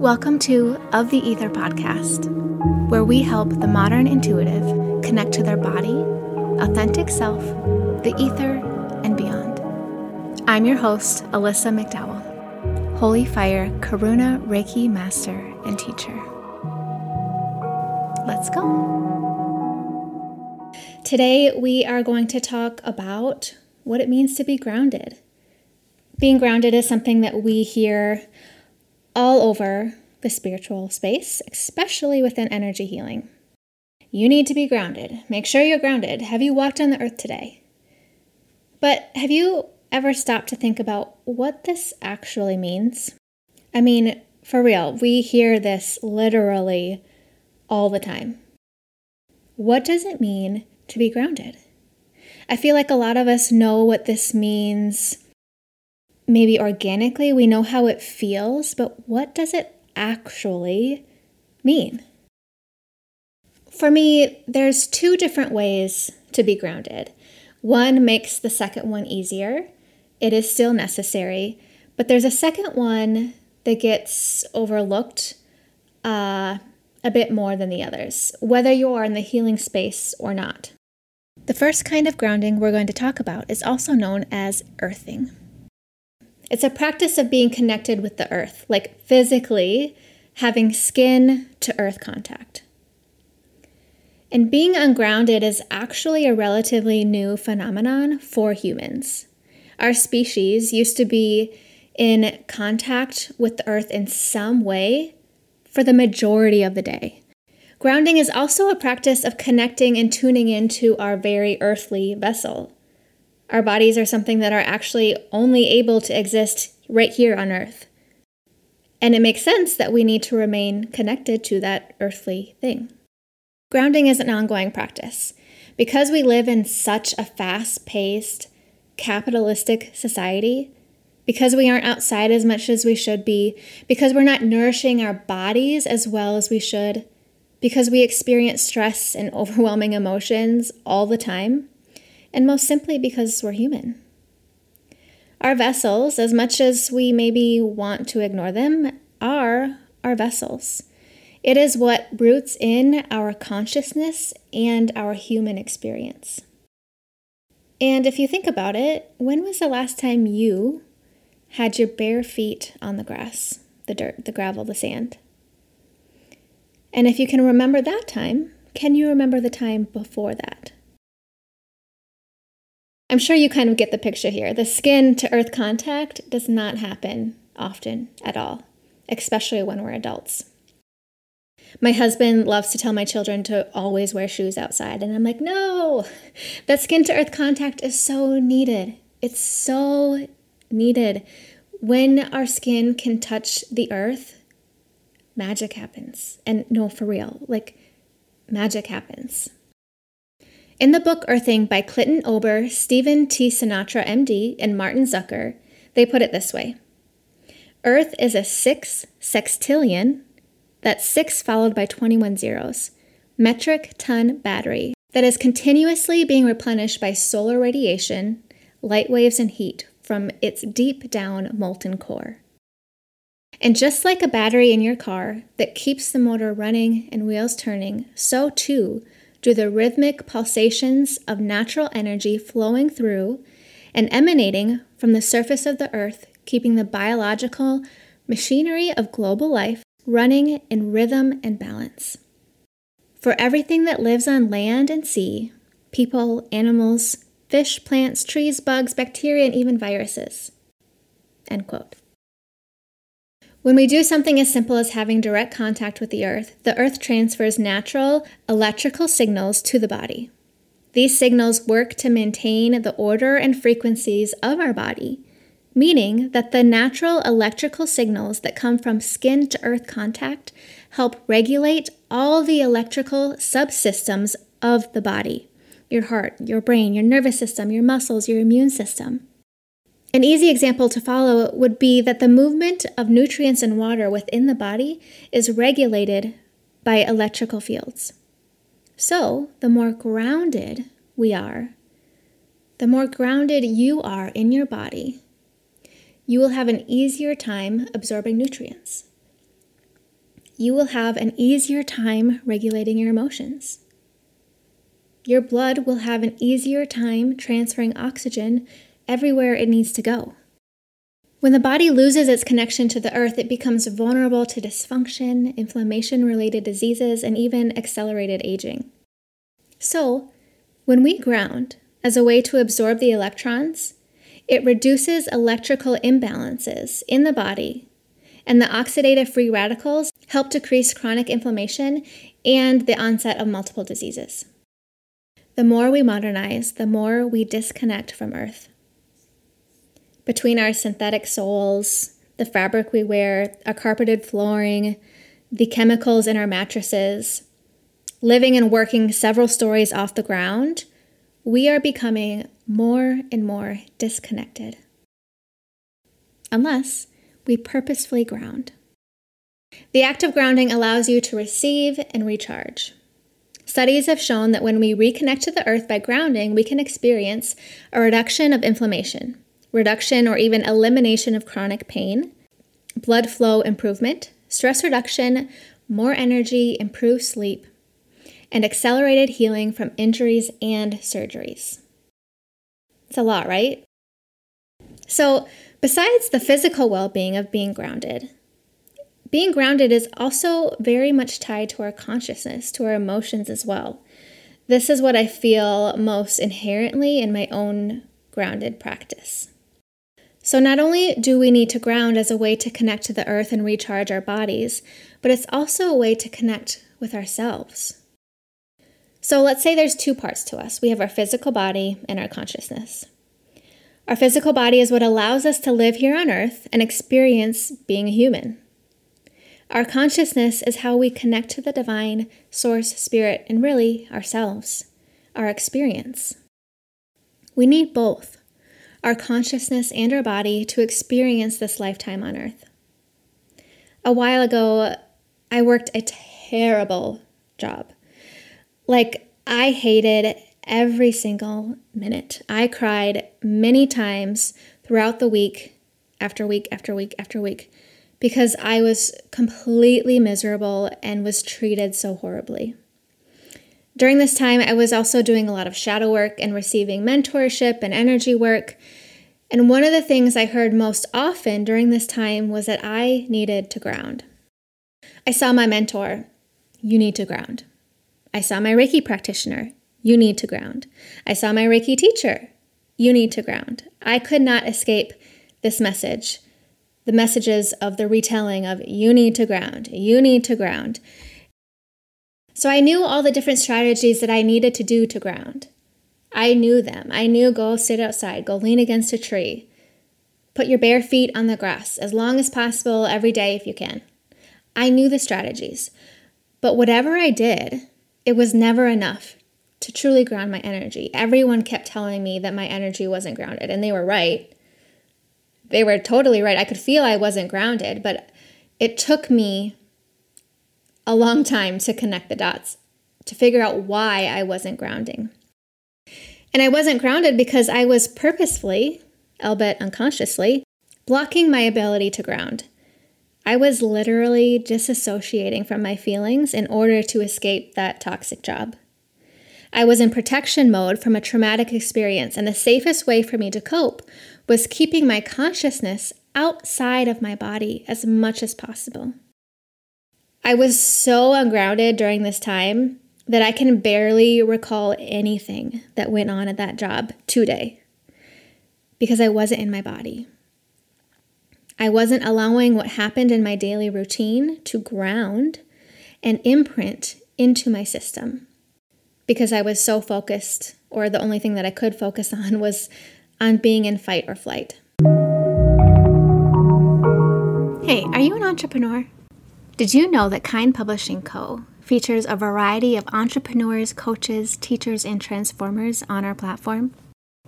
Welcome to Of the Ether podcast, where we help the modern intuitive connect to their body, authentic self, the ether, and beyond. I'm your host, Alyssa McDowell, Holy Fire Karuna Reiki Master and Teacher. Let's go. Today, we are going to talk about what it means to be grounded. Being grounded is something that we hear all over the spiritual space, especially within energy healing. You need to be grounded. Make sure you're grounded. Have you walked on the earth today? But have you ever stopped to think about what this actually means? I mean, for real, we hear this literally all the time. What does it mean to be grounded? I feel like a lot of us know what this means. Maybe organically, we know how it feels, but what does it actually mean? For me, there's two different ways to be grounded. One makes the second one easier. It is still necessary, but there's a second one that gets overlooked a bit more than the others, whether you are in the healing space or not. The first kind of grounding we're going to talk about is also known as earthing. It's a practice of being connected with the earth, like physically having skin to earth contact. And being ungrounded is actually a relatively new phenomenon for humans. Our species used to be in contact with the earth in some way for the majority of the day. Grounding is also a practice of connecting and tuning into our very earthly vessel. Our bodies are something that are actually only able to exist right here on earth. And it makes sense that we need to remain connected to that earthly thing. Grounding is an ongoing practice. Because we live in such a fast-paced, capitalistic society, because we aren't outside as much as we should be, because we're not nourishing our bodies as well as we should, because we experience stress and overwhelming emotions all the time, and most simply because we're human. Our vessels, as much as we maybe want to ignore them, are our vessels. It is what roots in our consciousness and our human experience. And if you think about it, when was the last time you had your bare feet on the grass, the dirt, the gravel, the sand? And if you can remember that time, can you remember the time before that? I'm sure you kind of get the picture here. The skin to earth contact does not happen often at all, especially when we're adults. My husband loves to tell my children to always wear shoes outside, and I'm like, no, that skin to earth contact is so needed. It's so needed. When our skin can touch the earth, magic happens. And no, for real, like magic happens. In the book Earthing by Clinton Ober, Stephen T. Sinatra, MD, and Martin Zucker, they put it this way. Earth is a 6 sextillion, that's 6 followed by 21 zeros, metric ton battery that is continuously being replenished by solar radiation, light waves, and heat from its deep down molten core. And just like a battery in your car that keeps the motor running and wheels turning, so too do the rhythmic pulsations of natural energy flowing through and emanating from the surface of the earth, keeping the biological machinery of global life running in rhythm and balance. For everything that lives on land and sea, people, animals, fish, plants, trees, bugs, bacteria, and even viruses. End quote. When we do something as simple as having direct contact with the earth transfers natural electrical signals to the body. These signals work to maintain the order and frequencies of our body, meaning that the natural electrical signals that come from skin to earth contact help regulate all the electrical subsystems of the body: your heart, your brain, your nervous system, your muscles, your immune system. An easy example to follow would be that the movement of nutrients and water within the body is regulated by electrical fields. So, the more grounded we are, the more grounded you are in your body, you will have an easier time absorbing nutrients. you will have an easier time regulating your emotions. Your blood will have an easier time transferring oxygen everywhere it needs to go. When the body loses its connection to the earth, it becomes vulnerable to dysfunction, inflammation-related diseases, and even accelerated aging. So, when we ground as a way to absorb the electrons, it reduces electrical imbalances in the body, and the oxidative free radicals help decrease chronic inflammation and the onset of multiple diseases. The more we modernize, the more we disconnect from Earth. Between our synthetic soles, the fabric we wear, our carpeted flooring, the chemicals in our mattresses, living and working several stories off the ground, we are becoming more and more disconnected. Unless we purposefully ground. The act of grounding allows you to receive and recharge. Studies have shown that when we reconnect to the earth by grounding, we can experience a reduction of inflammation, reduction or even elimination of chronic pain, blood flow improvement, stress reduction, more energy, improved sleep, and accelerated healing from injuries and surgeries. It's a lot, right? So, besides the physical well-being of being grounded is also very much tied to our consciousness, to our emotions as well. This is what I feel most inherently in my own grounded practice. So not only do we need to ground as a way to connect to the earth and recharge our bodies, but it's also a way to connect with ourselves. So let's say there's two parts to us. We have our physical body and our consciousness. Our physical body is what allows us to live here on earth and experience being a human. Our consciousness is how we connect to the divine, source, spirit, and really ourselves, our experience. We need both, our consciousness and our body, to experience this lifetime on earth. A while ago, I worked a terrible job. Like, I hated every single minute. I cried many times throughout the week, after week, after week, after week, because I was completely miserable and was treated so horribly. During this time, I was also doing a lot of shadow work and receiving mentorship and energy work. And one of the things I heard most often during this time was that I needed to ground. I saw my mentor, you need to ground. I saw my Reiki practitioner, you need to ground. I saw my Reiki teacher, you need to ground. I could not escape this message. The messages of the retelling of you need to ground, you need to ground. So I knew all the different strategies that I needed to do to ground. I knew them. I knew go sit outside, go lean against a tree, put your bare feet on the grass as long as possible every day if you can. I knew the strategies, but whatever I did, it was never enough to truly ground my energy. Everyone kept telling me that my energy wasn't grounded, and they were right. They were totally right. I could feel I wasn't grounded, but it took me a long time to connect the dots, to figure out why I wasn't grounding. And I wasn't grounded because I was purposefully, albeit unconsciously, blocking my ability to ground. I was literally disassociating from my feelings in order to escape that toxic job. I was in protection mode from a traumatic experience, and the safest way for me to cope was keeping my consciousness outside of my body as much as possible. I was so ungrounded during this time that I can barely recall anything that went on at that job today because I wasn't in my body. I wasn't allowing what happened in my daily routine to ground and imprint into my system because I was so focused, or the only thing that I could focus on was on being in fight or flight. Hey, are you an entrepreneur? Did you know that Kind Publishing Co. features a variety of entrepreneurs, coaches, teachers, and transformers on our platform?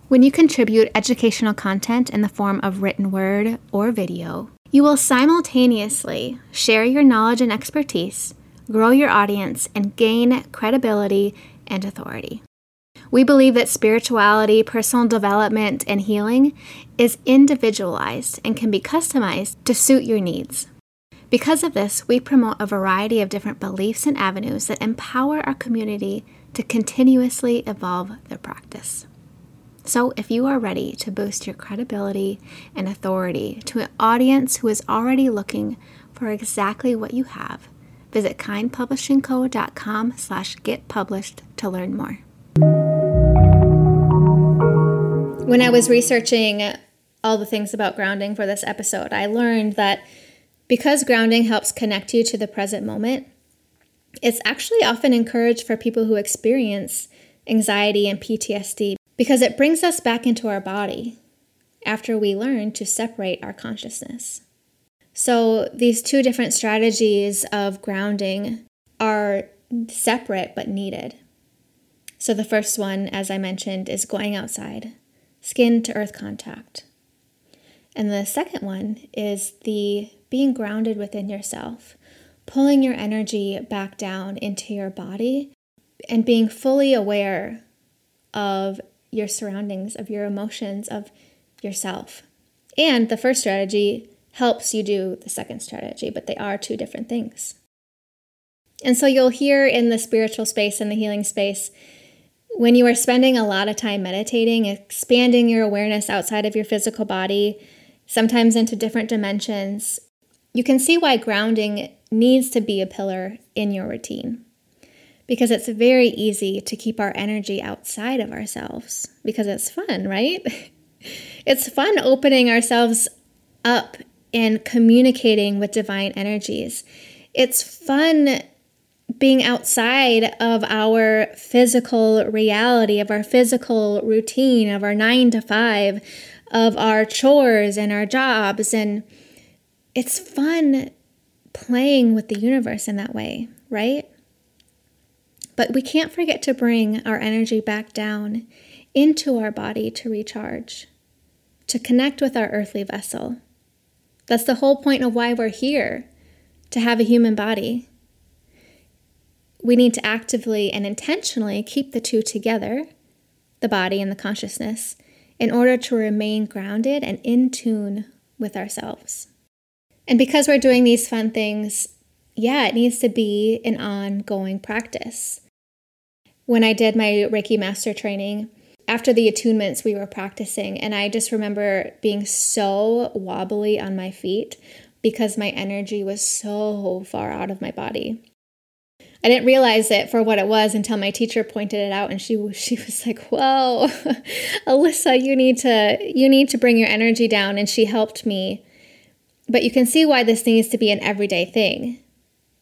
When you contribute educational content in the form of written word or video, you will simultaneously share your knowledge and expertise, grow your audience, and gain credibility and authority. We believe that spirituality, personal development, and healing is individualized and can be customized to suit your needs. Because of this, we promote a variety of different beliefs and avenues that empower our community to continuously evolve their practice. So if you are ready to boost your credibility and authority to an audience who is already looking for exactly what you have, visit kindpublishingco.com/getpublished to learn more. When I was researching all the things about grounding for this episode, I learned that because grounding helps connect you to the present moment, it's actually often encouraged for people who experience anxiety and PTSD because it brings us back into our body after we learn to separate our consciousness. So these two different strategies of grounding are separate but needed. So the first one, as I mentioned, is going outside, skin to earth contact. And the second one is the being grounded within yourself, pulling your energy back down into your body and being fully aware of your surroundings, of your emotions, of yourself. And the first strategy helps you do the second strategy, but they are two different things. And so you'll hear in the spiritual space and the healing space, when you are spending a lot of time meditating, expanding your awareness outside of your physical body, sometimes into different dimensions, you can see why grounding needs to be a pillar in your routine. Because it's very easy to keep our energy outside of ourselves because it's fun, right? It's fun opening ourselves up and communicating with divine energies. It's fun being outside of our physical reality, of our physical routine, of our 9 to 5, of our chores and our jobs. And it's fun playing with the universe in that way, right? But we can't forget to bring our energy back down into our body to recharge, to connect with our earthly vessel. That's the whole point of why we're here, to have a human body. We need to actively and intentionally keep the two together, the body and the consciousness, in order to remain grounded and in tune with ourselves. And because we're doing these fun things, it needs to be an ongoing practice. When I did my Reiki Master training, after the attunements we were practicing, and I just remember being so wobbly on my feet because my energy was so far out of my body. I didn't realize it for what it was until my teacher pointed it out, and she was like, "Whoa, Alyssa, you need to bring your energy down," and she helped me. But you can see why this needs to be an everyday thing,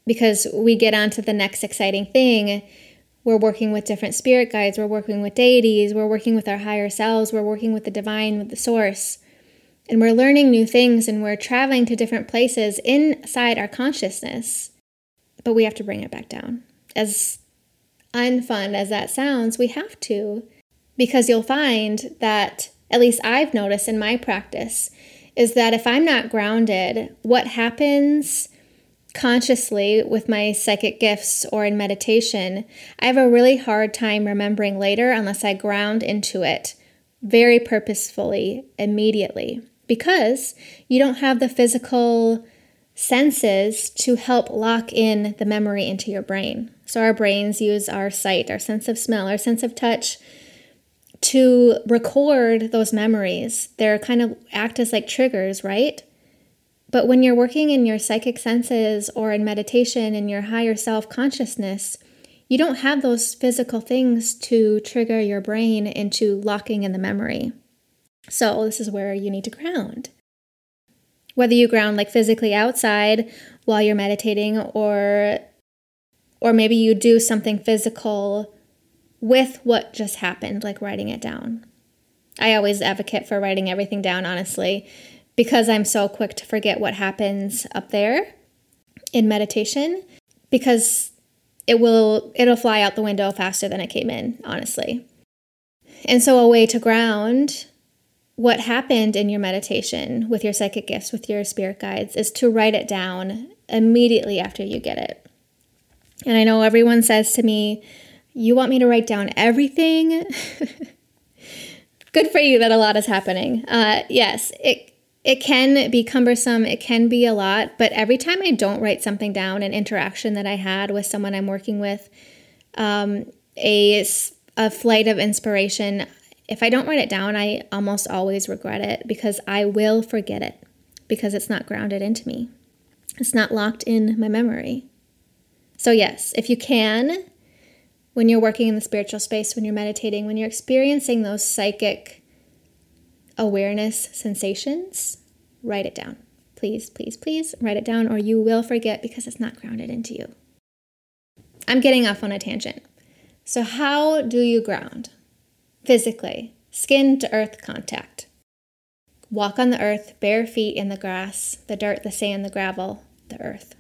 because we get on to the next exciting thing. We're working with different spirit guides. We're working with deities. We're working with our higher selves. We're working with the divine, with the source. And we're learning new things, and we're traveling to different places inside our consciousness. But we have to bring it back down. As unfun as that sounds, we have to, because you'll find that, at least I've noticed in my practice, is that if I'm not grounded, what happens consciously with my psychic gifts or in meditation, I have a really hard time remembering later unless I ground into it very purposefully, immediately, because you don't have the physical senses to help lock in the memory into your brain. So our brains use our sight, our sense of smell, our sense of touch to record those memories. They're kind of act as like triggers, right? But when you're working in your psychic senses or in meditation in your higher self consciousness, you don't have those physical things to trigger your brain into locking in the memory. So this is where you need to ground. Whether you ground like physically outside while you're meditating, or maybe you do something physical with what just happened, like writing it down. I always advocate for writing everything down, honestly, because I'm so quick to forget what happens up there in meditation, because it'll fly out the window faster than it came in, honestly. And so a way to ground what happened in your meditation with your psychic gifts, with your spirit guides, is to write it down immediately after you get it. And I know everyone says to me, "You want me to write down everything?" Good for you that a lot is happening. Yes, it It can be cumbersome. It can be a lot. But every time I don't write something down, an interaction that I had with someone I'm working with, a flight of inspiration, if I don't write it down, I almost always regret it because I will forget it because it's not grounded into me. It's not locked in my memory. So yes, if you can, when you're working in the spiritual space, when you're meditating, when you're experiencing those psychic awareness sensations, write it down. Please, please, please write it down, or you will forget because it's not grounded into you. I'm getting off on a tangent. So how do you ground? Physically, skin to earth contact. Walk on the earth, bare feet in the grass, the dirt, the sand, the gravel, the earth.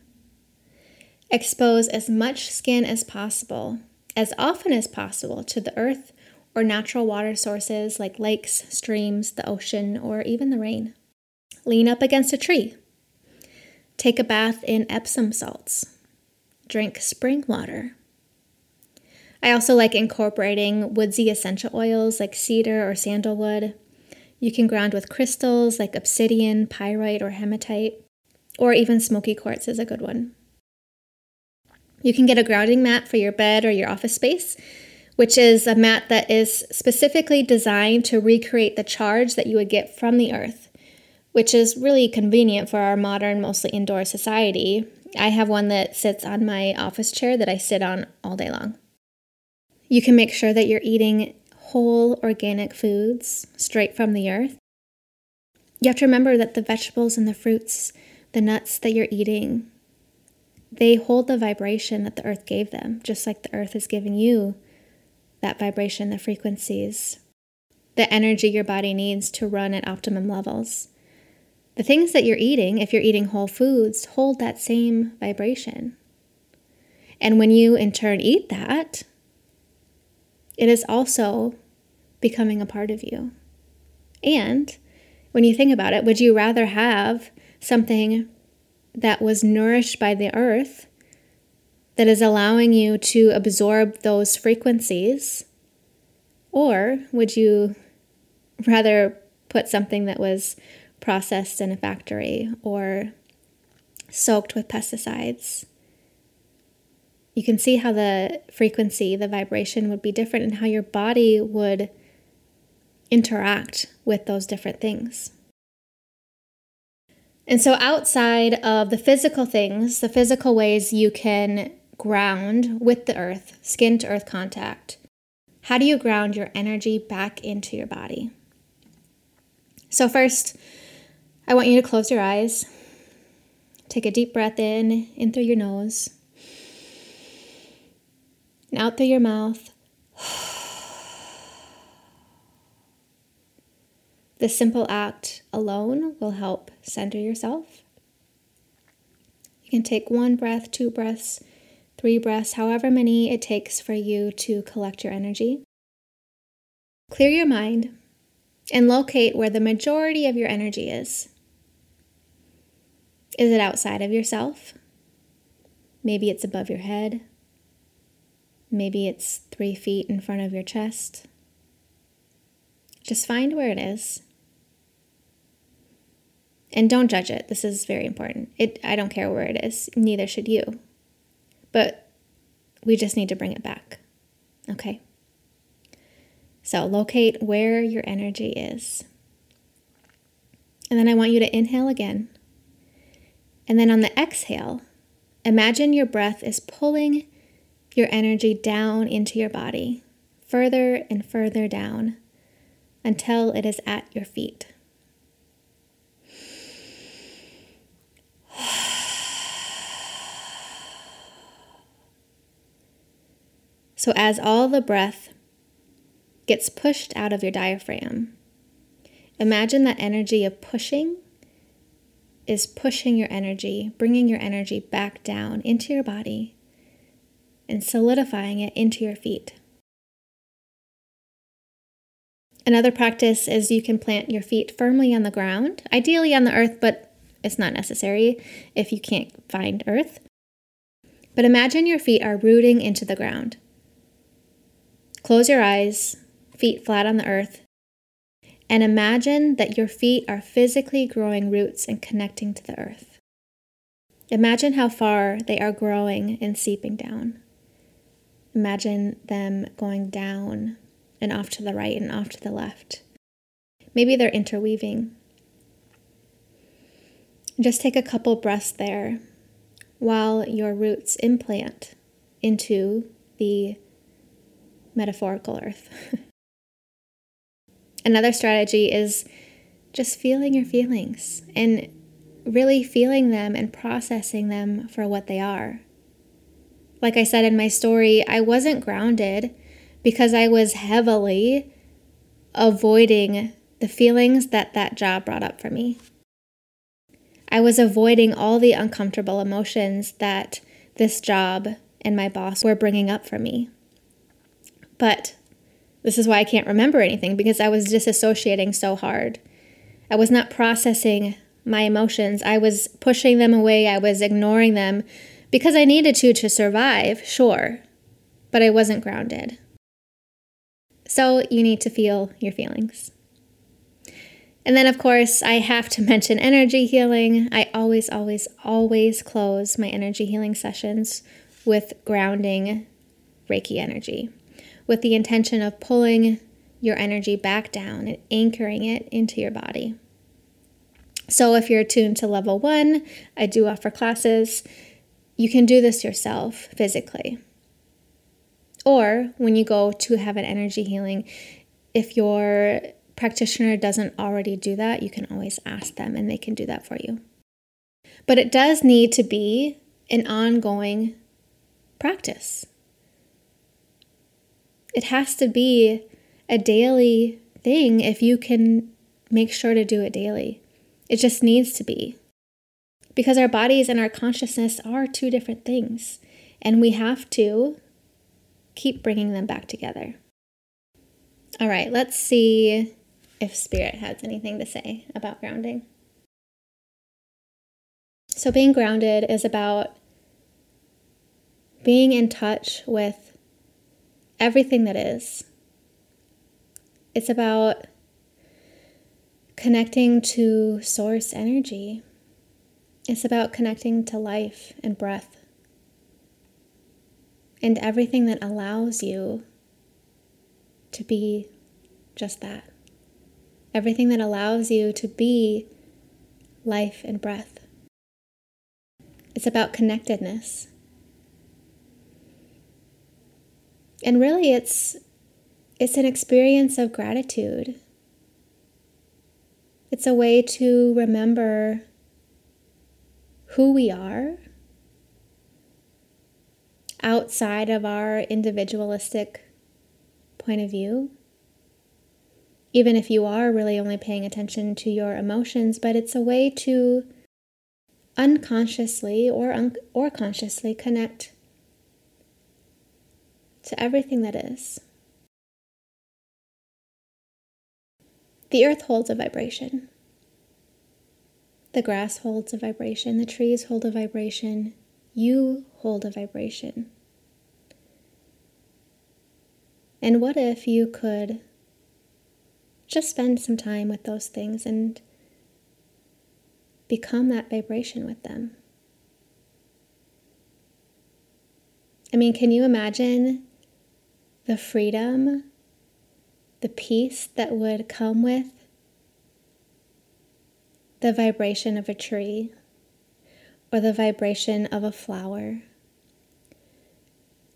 Expose as much skin as possible, as often as possible, to the earth or natural water sources like lakes, streams, the ocean, or even the rain. Lean up against a tree. Take a bath in Epsom salts. Drink spring water. I also like incorporating woodsy essential oils like cedar or sandalwood. You can ground with crystals like obsidian, pyrite, or hematite, or even smoky quartz is a good one. You can get a grounding mat for your bed or your office space, which is a mat that is specifically designed to recreate the charge that you would get from the earth, which is really convenient for our modern, mostly indoor society. I have one that sits on my office chair that I sit on all day long. You can make sure that you're eating whole organic foods straight from the earth. You have to remember that the vegetables and the fruits, the nuts that you're eating, they hold the vibration that the earth gave them, just like the earth is giving you that vibration, the frequencies, the energy your body needs to run at optimum levels. The things that you're eating, if you're eating whole foods, hold that same vibration. And when you in turn eat that, it is also becoming a part of you. And when you think about it, would you rather have something that was nourished by the earth that is allowing you to absorb those frequencies? Or would you rather put something that was processed in a factory or soaked with pesticides? You can see how the frequency, the vibration would be different and how your body would interact with those different things. And so outside of the physical things, the physical ways you can ground with the earth, skin to earth contact, how do you ground your energy back into your body? So first, I want you to close your eyes. Take a deep breath in through your nose. And out through your mouth. This simple act alone will help center yourself. You can take one breath, two breaths, three breaths, however many it takes for you to collect your energy. Clear your mind and locate where the majority of your energy is. Is it outside of yourself? Maybe it's above your head. Maybe it's 3 feet in front of your chest. Just find where it is. And don't judge it. This is very important. I don't care where it is. Neither should you. But we just need to bring it back. Okay? So locate where your energy is. And then I want you to inhale again. And then on the exhale, imagine your breath is pulling your energy down into your body, further and further down until it is at your feet. So as all the breath gets pushed out of your diaphragm, imagine that energy of pushing is pushing your energy, bringing your energy back down into your body and solidifying it into your feet. Another practice is you can plant your feet firmly on the ground, ideally on the earth, but it's not necessary if you can't find earth. But imagine your feet are rooting into the ground. Close your eyes, feet flat on the earth, and imagine that your feet are physically growing roots and connecting to the earth. Imagine how far they are growing and seeping down. Imagine them going down and off to the right and off to the left. Maybe they're interweaving. Just take a couple breaths there while your roots implant into the metaphorical earth. Another strategy is just feeling your feelings and really feeling them and processing them for what they are. Like I said in my story, I wasn't grounded because I was heavily avoiding the feelings that job brought up for me. I was avoiding all the uncomfortable emotions that this job and my boss were bringing up for me. But this is why I can't remember anything, because I was disassociating so hard. I was not processing my emotions. I was pushing them away. I was ignoring them because I needed to survive, sure, but I wasn't grounded. So you need to feel your feelings. And then, of course, I have to mention energy healing. I always, always, always close my energy healing sessions with grounding Reiki energy, with the intention of pulling your energy back down and anchoring it into your body. So if you're attuned to level 1, I do offer classes. You can do this yourself physically. Or when you go to have an energy healing, if your practitioner doesn't already do that, you can always ask them and they can do that for you. But it does need to be an ongoing practice. It has to be a daily thing if you can make sure to do it daily. It just needs to be. Because our bodies and our consciousness are two different things, and we have to keep bringing them back together. All right, let's see if Spirit has anything to say about grounding. So being grounded is about being in touch with everything that is. It's about connecting to source energy. It's about connecting to life and breath and everything that allows you to be just that. Everything that allows you to be life and breath. It's about connectedness. And really, it's an experience of gratitude. It's a way to remember who we are outside of our individualistic point of view. Even if you are really only paying attention to your emotions, but it's a way to unconsciously or consciously connect to everything that is. The earth holds a vibration. The grass holds a vibration. The trees hold a vibration. You hold a vibration. And what if you could just spend some time with those things and become that vibration with them? I mean, can you imagine the freedom, the peace that would come with the vibration of a tree or the vibration of a flower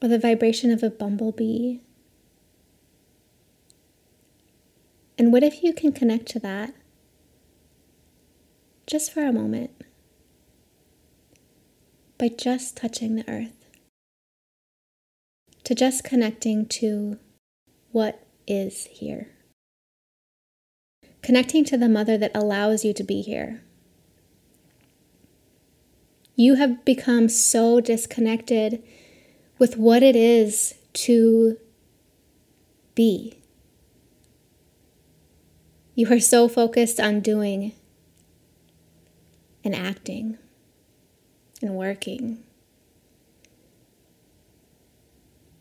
or the vibration of a bumblebee? And what if you can connect to that just for a moment by just touching the earth? To just connecting to what is here. Connecting to the mother that allows you to be here. You have become so disconnected with what it is to be. You are so focused on doing and acting and working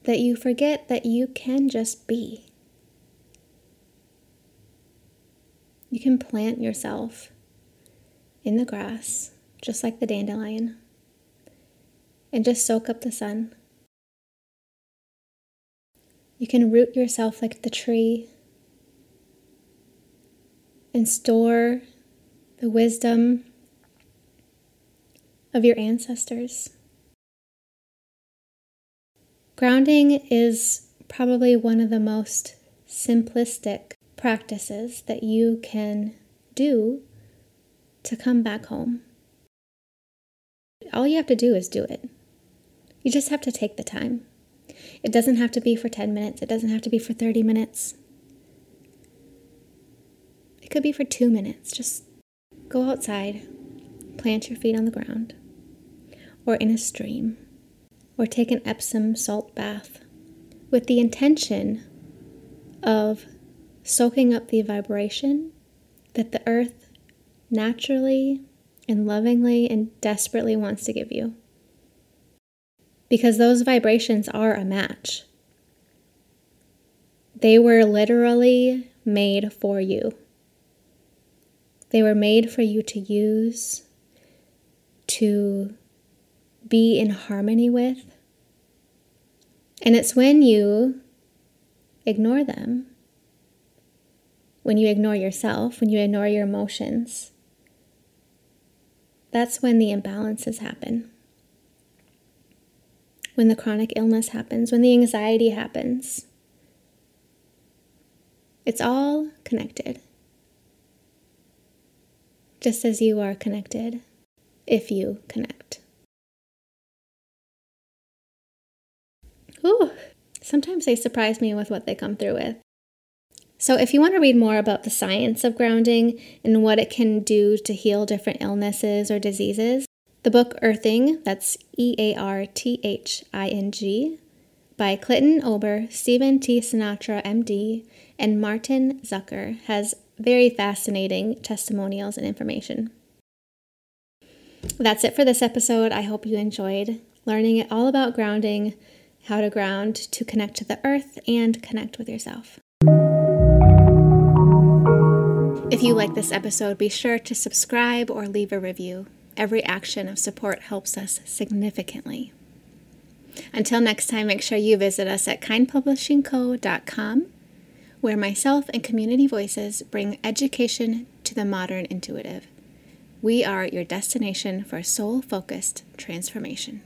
that you forget that you can just be. You can plant yourself in the grass, just like the dandelion, and just soak up the sun. You can root yourself like the tree and store the wisdom of your ancestors. Grounding is probably one of the most simplistic practices that you can do to come back home. All you have to do is do it. You just have to take the time. It doesn't have to be for 10 minutes. It doesn't have to be for 30 minutes. It could be for 2 minutes. Just go outside, plant your feet on the ground, or in a stream, or take an Epsom salt bath with the intention of soaking up the vibration that the earth naturally and lovingly and desperately wants to give you. Because those vibrations are a match. They were literally made for you. They were made for you to use, to be in harmony with. And it's when you ignore them, when you ignore yourself, when you ignore your emotions, that's when the imbalances happen. When the chronic illness happens, when the anxiety happens. It's all connected. Just as you are connected, if you connect. Ooh, sometimes they surprise me with what they come through with. So if you want to read more about the science of grounding and what it can do to heal different illnesses or diseases, the book Earthing, that's E-A-R-T-H-I-N-G, by Clinton Ober, Stephen T. Sinatra, MD, and Martin Zucker, has very fascinating testimonials and information. That's it for this episode. I hope you enjoyed learning all about grounding, how to ground, to connect to the earth, and connect with yourself. If you like this episode, be sure to subscribe or leave a review. Every action of support helps us significantly. Until next time, make sure you visit us at kindpublishingco.com, where myself and community voices bring education to the modern intuitive. We are your destination for soul-focused transformation.